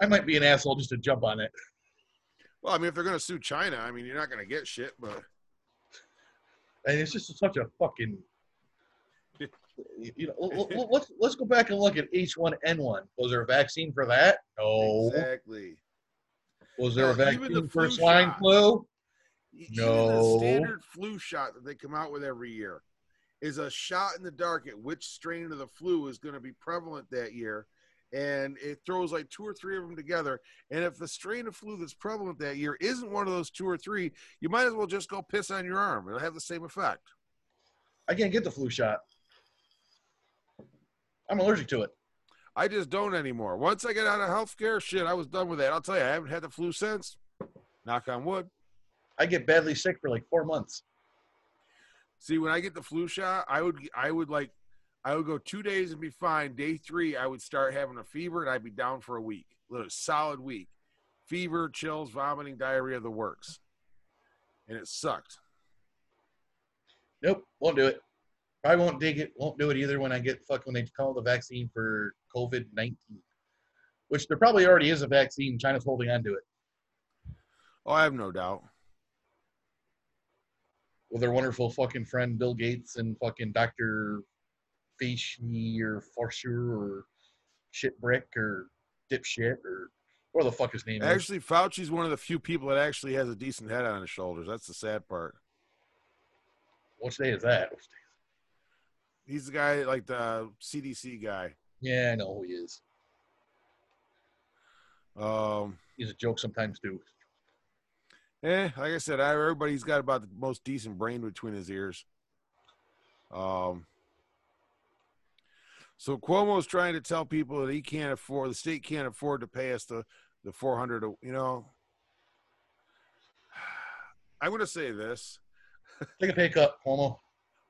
I might be an asshole just to jump on it. Well, I mean, if they're going to sue China, I mean, you're not going to get shit, but. And it's just such a fucking, you know, let's go back and look at H1N1. Was there a vaccine for that? No. Exactly. Was there a vaccine for swine flu? No. Even the standard flu shot that they come out with every year is a shot in the dark at which strain of the flu is going to be prevalent that year. And it throws like two or three of them together. And if the strain of flu that's prevalent that year isn't one of those two or three, you might as well just go piss on your arm. It'll have the same effect. I can't get the flu shot. I'm allergic to it. I just don't anymore. Once I get out of healthcare, shit, I was done with that. I'll tell you, I haven't had the flu since. Knock on wood. I get badly sick for like 4 months. See, when I get the flu shot, I would go 2 days and be fine. Day three, I would start having a fever, and I'd be down for a week. A solid week. Fever, chills, vomiting, diarrhea, the works. And it sucked. Nope, won't do it. Probably won't dig it. Won't do it either when I get fucked when they call the vaccine for COVID-19, which there probably already is a vaccine. China's holding on to it. Oh, I have no doubt. With their wonderful fucking friend Bill Gates and fucking Dr. Fauci or Forsure or Shitbrick or Dipshit or whatever the fuck his name actually, is. Actually, Fauci's one of the few people that actually has a decent head on his shoulders. That's the sad part. Which day is that? He's the guy, like the CDC guy. Yeah, I know who he is. He's a joke sometimes, too. Like I said, everybody's got about the most decent brain between his ears. So Cuomo's trying to tell people that he can't afford, the state can't afford to pay us the $400, you know. I'm going to say this. Take a pay cut, Cuomo.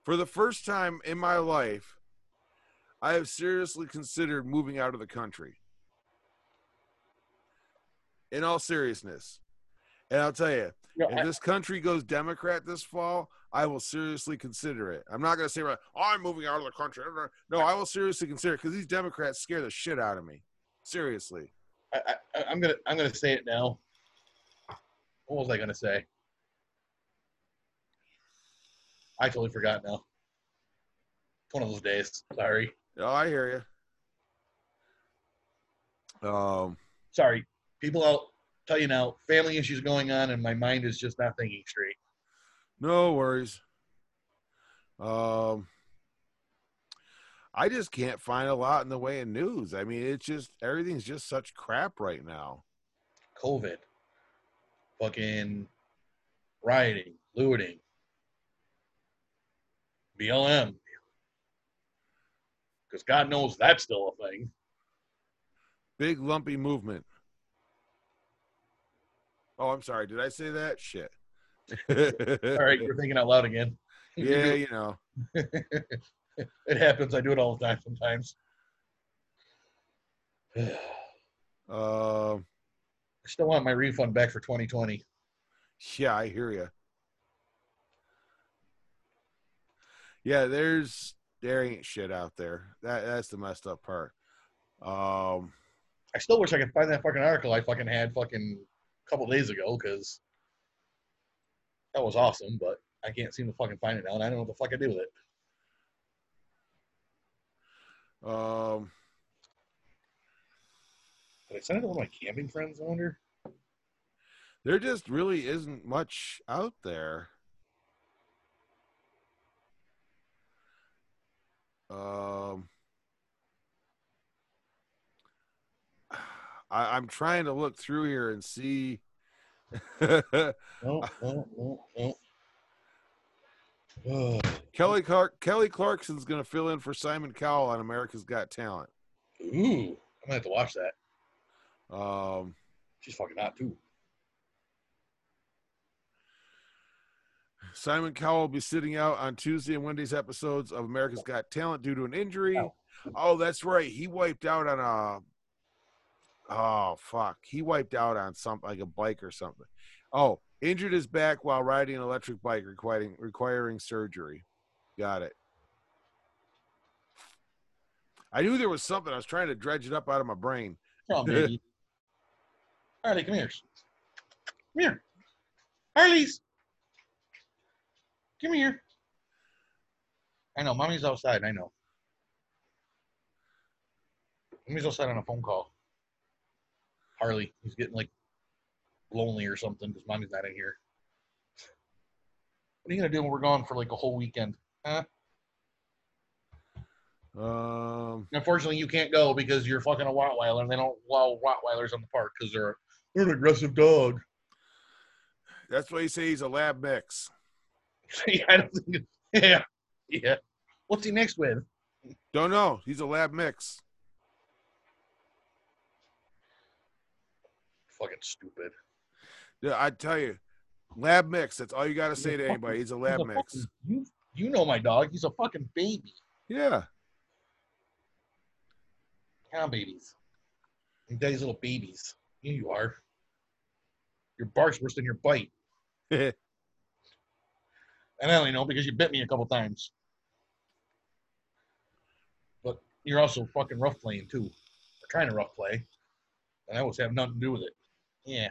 For the first time in my life, I have seriously considered moving out of the country. In all seriousness. And I'll tell you, if this country goes Democrat this fall, I will seriously consider it. I'm not going to say, oh, I'm moving out of the country. No, I will seriously consider it because these Democrats scare the shit out of me. Seriously. I'm gonna say it now. What was I going to say? I totally forgot now. It's one of those days. Sorry. Oh, I hear you. Sorry. People, I'll tell you now, family issues going on, and my mind is just not thinking straight. No worries. I just can't find a lot in the way of news. I mean, it's just, everything's just such crap right now. COVID. Fucking rioting, looting. BLM. Because God knows that's still a thing. Big lumpy movement. Oh, I'm sorry. Did I say that? Shit. All right, you're thinking out loud again. Yeah, you know. It happens. I do it all the time sometimes. I still want my refund back for 2020. Yeah, I hear you. Yeah, there ain't shit out there. That's the messed up part. I still wish I could find that fucking article I fucking had fucking a couple days ago because that was awesome, but I can't seem to fucking find it now, and I don't know what the fuck I do with it. Did I send it to one of my camping friends, I wonder? There just really isn't much out there. I'm trying to look through here and see... no. Kelly Clarkson's going to fill in for Simon Cowell on America's Got Talent. Ooh, I'm going to have to watch that. She's fucking hot too. Simon Cowell will be sitting out on Tuesday and Wednesday's episodes of America's Got Talent due to an injury. Ow. Oh, that's right. He wiped out on a... Oh, fuck. He wiped out on something like a bike or something. Oh, Injured his back while riding an electric bike, requiring surgery. Got it. I knew there was something. I was trying to dredge it up out of my brain. Come on, baby. Harley, come here. Come here. Harley's. Come here. I know. Mommy's outside. I know. Mommy's outside on a phone call. Harley. He's getting, like, lonely or something because mommy's not in here. What are you going to do when we're gone for, like, a whole weekend? Huh? Unfortunately, you can't go because you're fucking a Rottweiler, and they don't allow Rottweilers on the park because they're an aggressive dog. That's why you say he's a lab mix. Yeah, I don't think. Yeah, yeah. What's he mixed with? Don't know. He's a lab mix. Fucking stupid. Yeah, I tell you, lab mix. That's all you got to say to anybody. He's a lab mix. You know my dog. He's a fucking baby. Yeah. Cow babies. You daddy's little babies. Here you are. Your bark's worse than your bite. And I only know because you bit me a couple times. But you're also fucking rough playing too. Or trying to rough play. And I always have nothing to do with it. Yeah.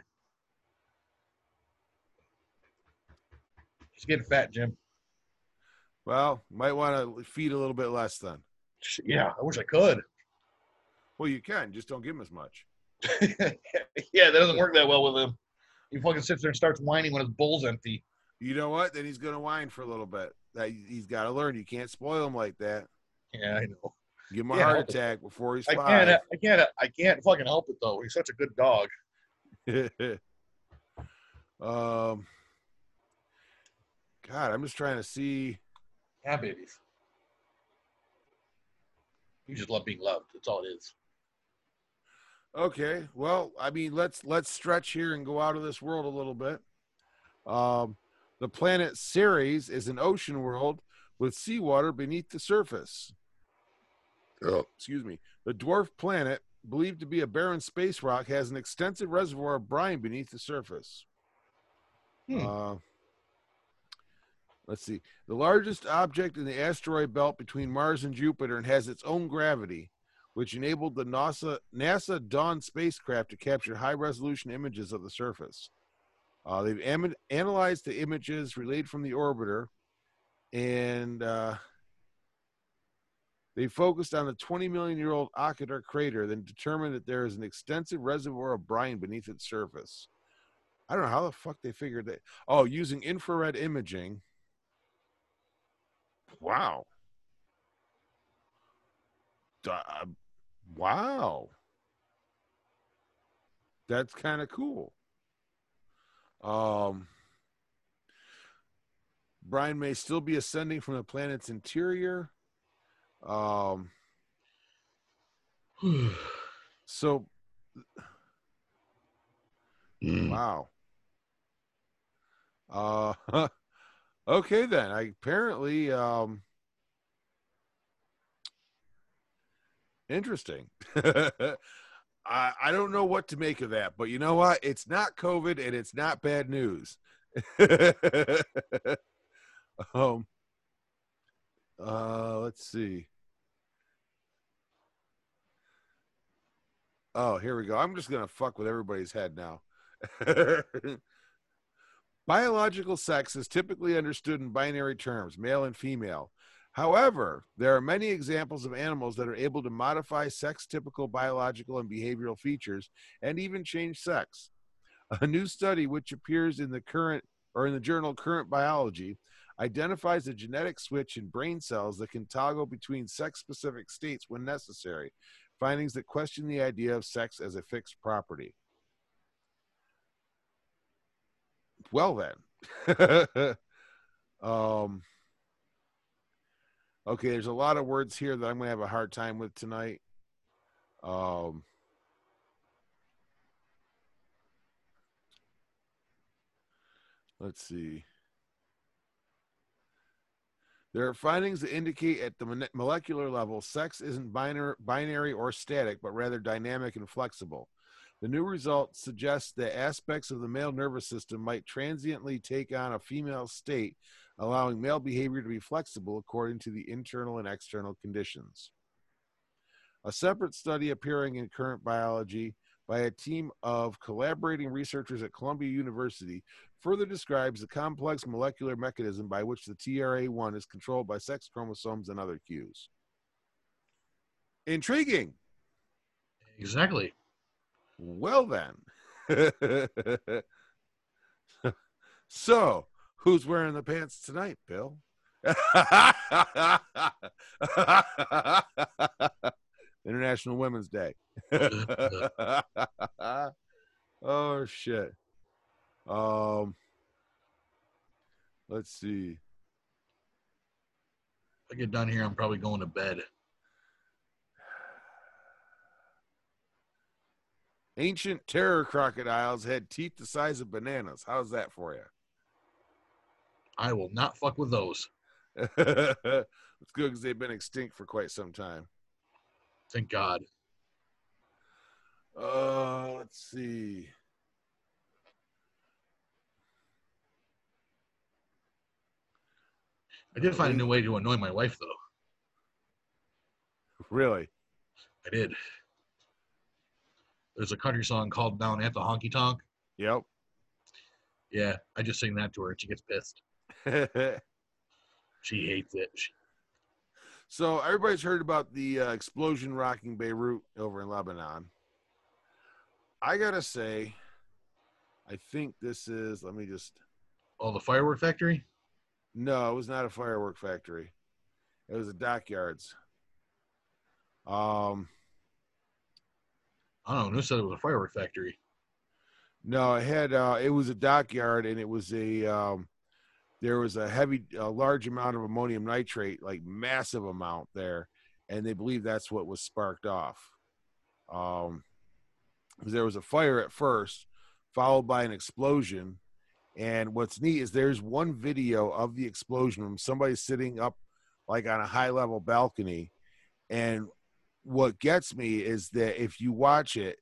She's getting fat, Jim. Well, might want to feed a little bit less then. Yeah, I wish I could. Well, you can. Just don't give him as much. Yeah, that doesn't work that well with him. He fucking sits there and starts whining when his bowl's empty. You know what? Then he's going to whine for a little bit. He's got to learn. You can't spoil him like that. Yeah, I know. Give him a heart attack before he's 5. I can't fucking help it, though. He's such a good dog. God, I'm just trying to see. Yeah, babies. You just love being loved. That's all it is. Okay, well, I mean, let's stretch here and go out of this world a little bit. The planet Ceres is an ocean world with seawater beneath the surface. Oh, excuse me. The dwarf planet, believed to be a barren space rock, has an extensive reservoir of brine beneath the surface. Let's see. The largest object in the asteroid belt between Mars and Jupiter, and has its own gravity, which enabled the NASA Dawn spacecraft to capture high-resolution images of the surface. They've analyzed the images relayed from the orbiter, and they focused on the 20-million-year-old Occidental crater, then determined that there is an extensive reservoir of brine beneath its surface. I don't know how the fuck they figured that. Oh, using infrared imaging. Wow. Wow, that's kind of cool. Brine may still be ascending from the planet's interior. So, wow. Okay, then. Apparently. Interesting. I don't know what to make of that, but you know what? It's not COVID and it's not bad news. Let's see. Oh, here we go. I'm just going to fuck with everybody's head now. Biological sex is typically understood in binary terms, male and female. However, there are many examples of animals that are able to modify sex-typical biological and behavioral features and even change sex. A new study, which appears in the journal Current Biology, identifies a genetic switch in brain cells that can toggle between sex-specific states when necessary, findings that question the idea of sex as a fixed property. Well, then. Okay, there's a lot of words here that I'm going to have a hard time with tonight. Let's see. There are findings that indicate at the molecular level, sex isn't binary or static, but rather dynamic and flexible. The new results suggest that aspects of the male nervous system might transiently take on a female state, allowing male behavior to be flexible according to the internal and external conditions. A separate study appearing in Current Biology by a team of collaborating researchers at Columbia University further describes the complex molecular mechanism by which the TRA1 is controlled by sex chromosomes and other cues. Intriguing. Exactly. Well then. So, who's wearing the pants tonight, Bill? International Women's Day. Oh, shit. Let's see. If I get done here, I'm probably going to bed. Ancient terror crocodiles had teeth the size of bananas. How's that for you? I will not fuck with those. It's good because they've been extinct for quite some time. Thank God. Let's see. I did find a new way to annoy my wife, though. Really? I did. There's a country song called Down at the Honky Tonk. Yep. Yeah, I just sing that to her and she gets pissed. She hates it. So everybody's heard about the explosion rocking Beirut over in Lebanon. I got to say, I think this is, let me just. Oh, the firework factory? No, it was not a firework factory. It was a dockyards. I don't know. Who said it was a firework factory? No, it had. It was a dockyard, and it was a. There was a large amount of ammonium nitrate, like massive amount there, and they believe that's what was sparked off. There was a fire at first, followed by an explosion. And what's neat is there's one video of the explosion from somebody sitting up, like on a high-level balcony, and what gets me is that if you watch it,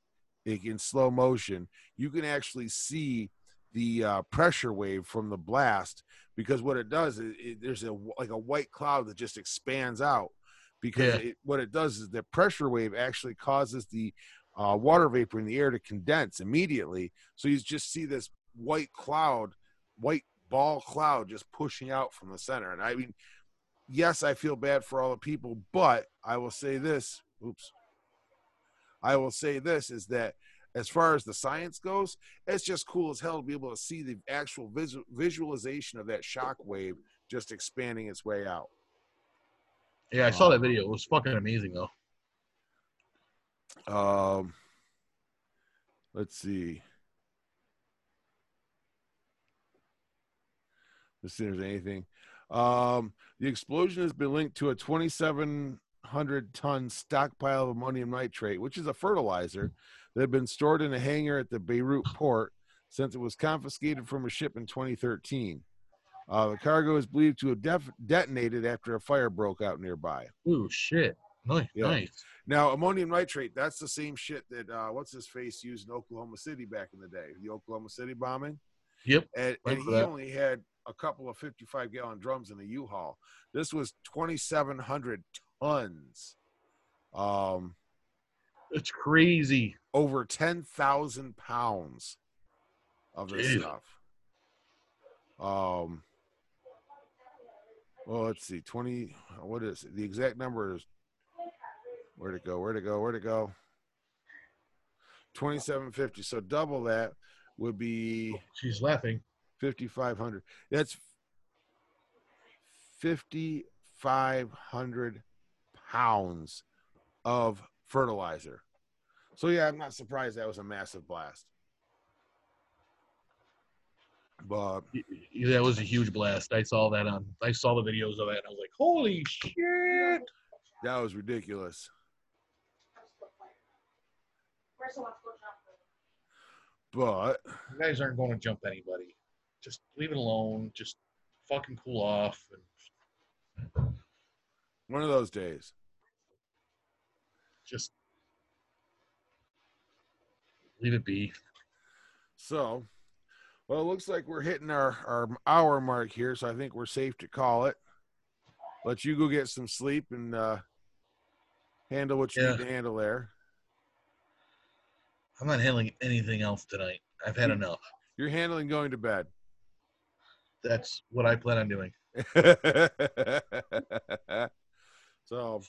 like in slow motion, you can actually see the pressure wave from the blast, because what it does is there's like a white cloud that just expands out, because what it does is the pressure wave actually causes the water vapor in the air to condense immediately. So you just see this white ball cloud just pushing out from the center. And I mean, yes, I feel bad for all the people, but I will say this. I will say this is that as far as the science goes, it's just cool as hell to be able to see the actual visualization of that shock wave just expanding its way out. Yeah, I saw that video. It was fucking amazing, though. Let's see. Let's see if there's anything. The explosion has been linked to a 2,700-ton stockpile of ammonium nitrate, which is a fertilizer that had been stored in a hangar at the Beirut port since it was confiscated from a ship in 2013. The cargo is believed to have detonated after a fire broke out nearby. Ooh, shit. Nice, yeah. Nice. Now, ammonium nitrate, that's the same shit that what's-his-face used in Oklahoma City back in the day, the Oklahoma City bombing. Yep. And he only had a couple of 55-gallon drums in a U-Haul. This was 2,700 tons. It's crazy. Over 10,000 pounds of this stuff. Well, let's see. What is it? The exact number is. Where'd it go? 2,750. So double that would be. She's laughing. 5,500. That's 5,500 pounds of fertilizer. So yeah, I'm not surprised that was a massive blast. But yeah, that was a huge blast. I saw the videos of that and I was like, holy shit. That was ridiculous. But you guys aren't going to jump anybody. Just leave it alone. Just fucking cool off. One of those days. Just Leave it be. So, well, it looks like we're hitting our hour mark here, so I think we're safe to call it. Let you go get some sleep and handle what you need to handle there. I'm not handling anything else tonight. I've had enough. You're handling going to bed. That's what I plan on doing. So,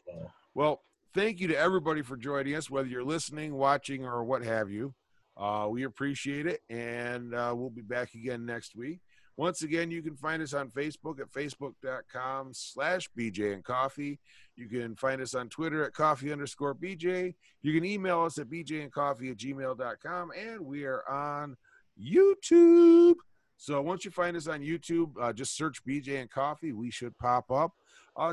well, thank you to everybody for joining us, whether you're listening, watching, or what have you. We appreciate it, and we'll be back again next week. Once again, you can find us on Facebook at facebook.com/BJ and Coffee. You can find us on Twitter at coffee_BJ. You can email us at bjandcoffee@gmail.com, and we are on YouTube. So once you find us on YouTube, just search BJ and Coffee. We should pop up.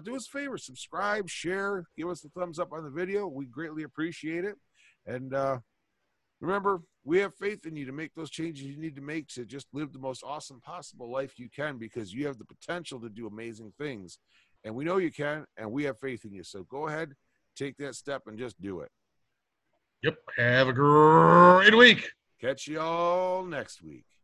Do us a favor, subscribe, share, give us a thumbs up on the video. We greatly appreciate it. And remember, we have faith in you to make those changes you need to make to just live the most awesome possible life you can, because you have the potential to do amazing things. And we know you can, and we have faith in you. So go ahead, take that step, and just do it. Yep. Have a great week. Catch you all next week.